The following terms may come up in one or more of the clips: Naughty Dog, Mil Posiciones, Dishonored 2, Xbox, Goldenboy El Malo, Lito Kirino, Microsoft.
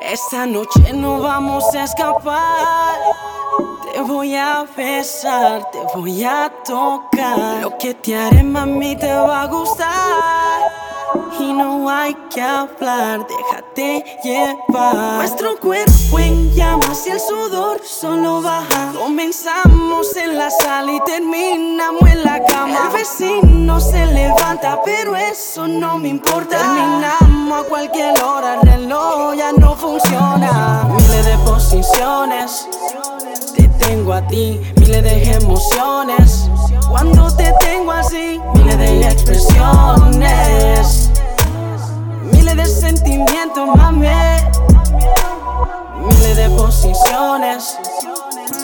Esta noche no vamos a escapar. Te voy a besar, te voy a tocar. Lo que te haré, mami, te va a gustar. Y no hay que hablar, déjate llevar. Nuestro cuerpo en llamas y el sudor solo baja. Comenzamos en la sala y terminamos en la cama. El vecino se levanta, pero eso no me importa. Terminamos a cualquier hora, el reloj ya no funciona. Miles de posiciones te tengo a ti, miles de emociones cuando te tengo así. Miles de expresiones, miles de sentimientos, mami. Miles de posiciones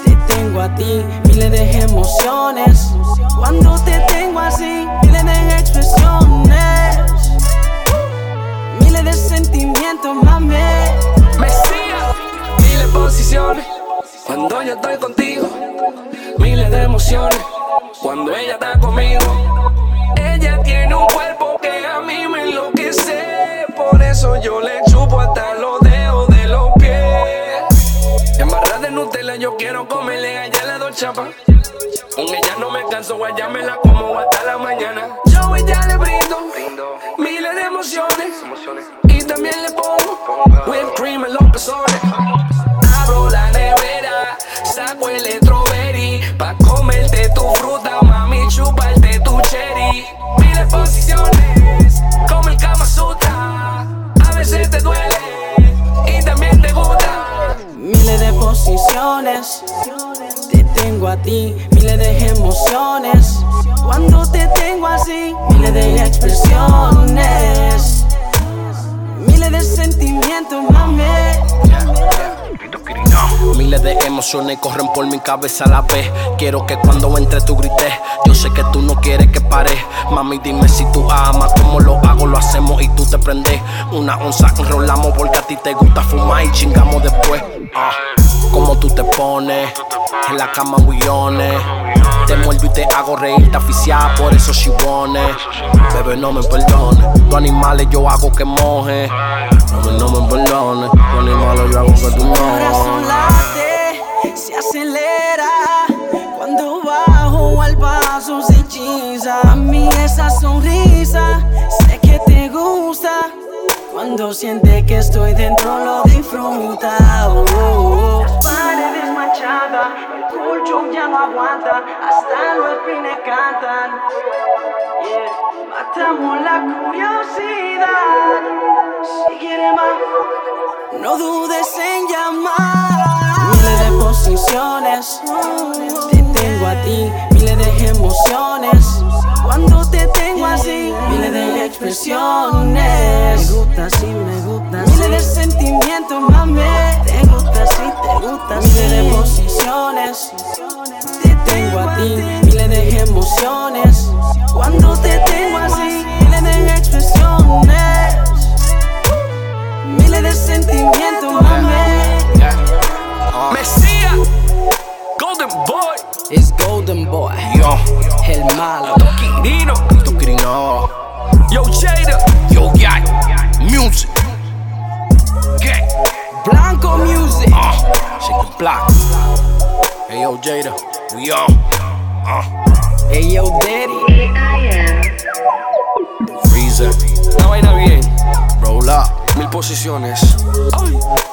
te tengo a ti, miles de emociones cuando te tengo así. Miles de expresiones, miles de sentimientos, mami. Messiah, miles de posiciones cuando yo estoy contigo, miles de emociones cuando ella está conmigo. Ella tiene un cuerpo que a mí me enloquece, por eso yo le chupo hasta los dedos de los pies. Embarrada en Nutella yo quiero comerle, a ella le doy chapa. Con ella no me canso, allá me la como hasta la mañana. Yo a ella le brindo miles de emociones y también le pongo whipped cream en los pezones. Abro la nevera, saco el strawberry pa' comerte tu fruta, mami, chuparte tu cherry. Miles posiciones, como el Kama Sutra, a veces te duele y también te gusta. Miles de posiciones, te tengo a ti, miles de emociones cuando te tengo así. Miles de expresiones, miles de sentimientos, mami. Lito Kirino. Miles de emociones corren por mi cabeza a la vez. Quiero que cuando entre tú grites. Yo sé que tú no quieres que pare. Mami, dime si tú amas, como lo hago, lo hacemos y tú te prendes. Una onza enrolamos porque a ti te gusta fumar y chingamos después. Como tú te pones, en la cama guiones. Te muerdo y te hago reír, te aficiar, por eso chibones. Bebé, no me perdones, tus animales yo hago que moje. No me perdones, tus animales yo hago que tú mojes. Mi corazón late, se acelera cuando bajo al paso se hechiza. A mí esa sonrisa, sé que te gusta. Cuando siente que estoy dentro lo disfruta. Ya no aguanta, hasta los pines cantan. Yeah. Matamos la curiosidad. Si quieres más, no dudes en llamar. Miles de posiciones, te tengo a ti. Miles de emociones cuando te tengo así. Miles de expresiones, me gusta así, me gusta así. Miles de sentimientos, mami, te gusta así, te gusta así. Miles de posiciones, te tengo a ti. Miles de emociones cuando te tengo así. Miles de expresiones, miles de sentimientos, mami. Messiah, Goldenboy. It's Goldenboy, yo, El Malo, Lito Kirino, yo, Jada, yo, Yayo, music, yeah. Blanco music, shake the block. Hey, yo, Jada, we all, hey, yo, Daddy, freezer, la vaina bien, roll up, mil posiciones, ay.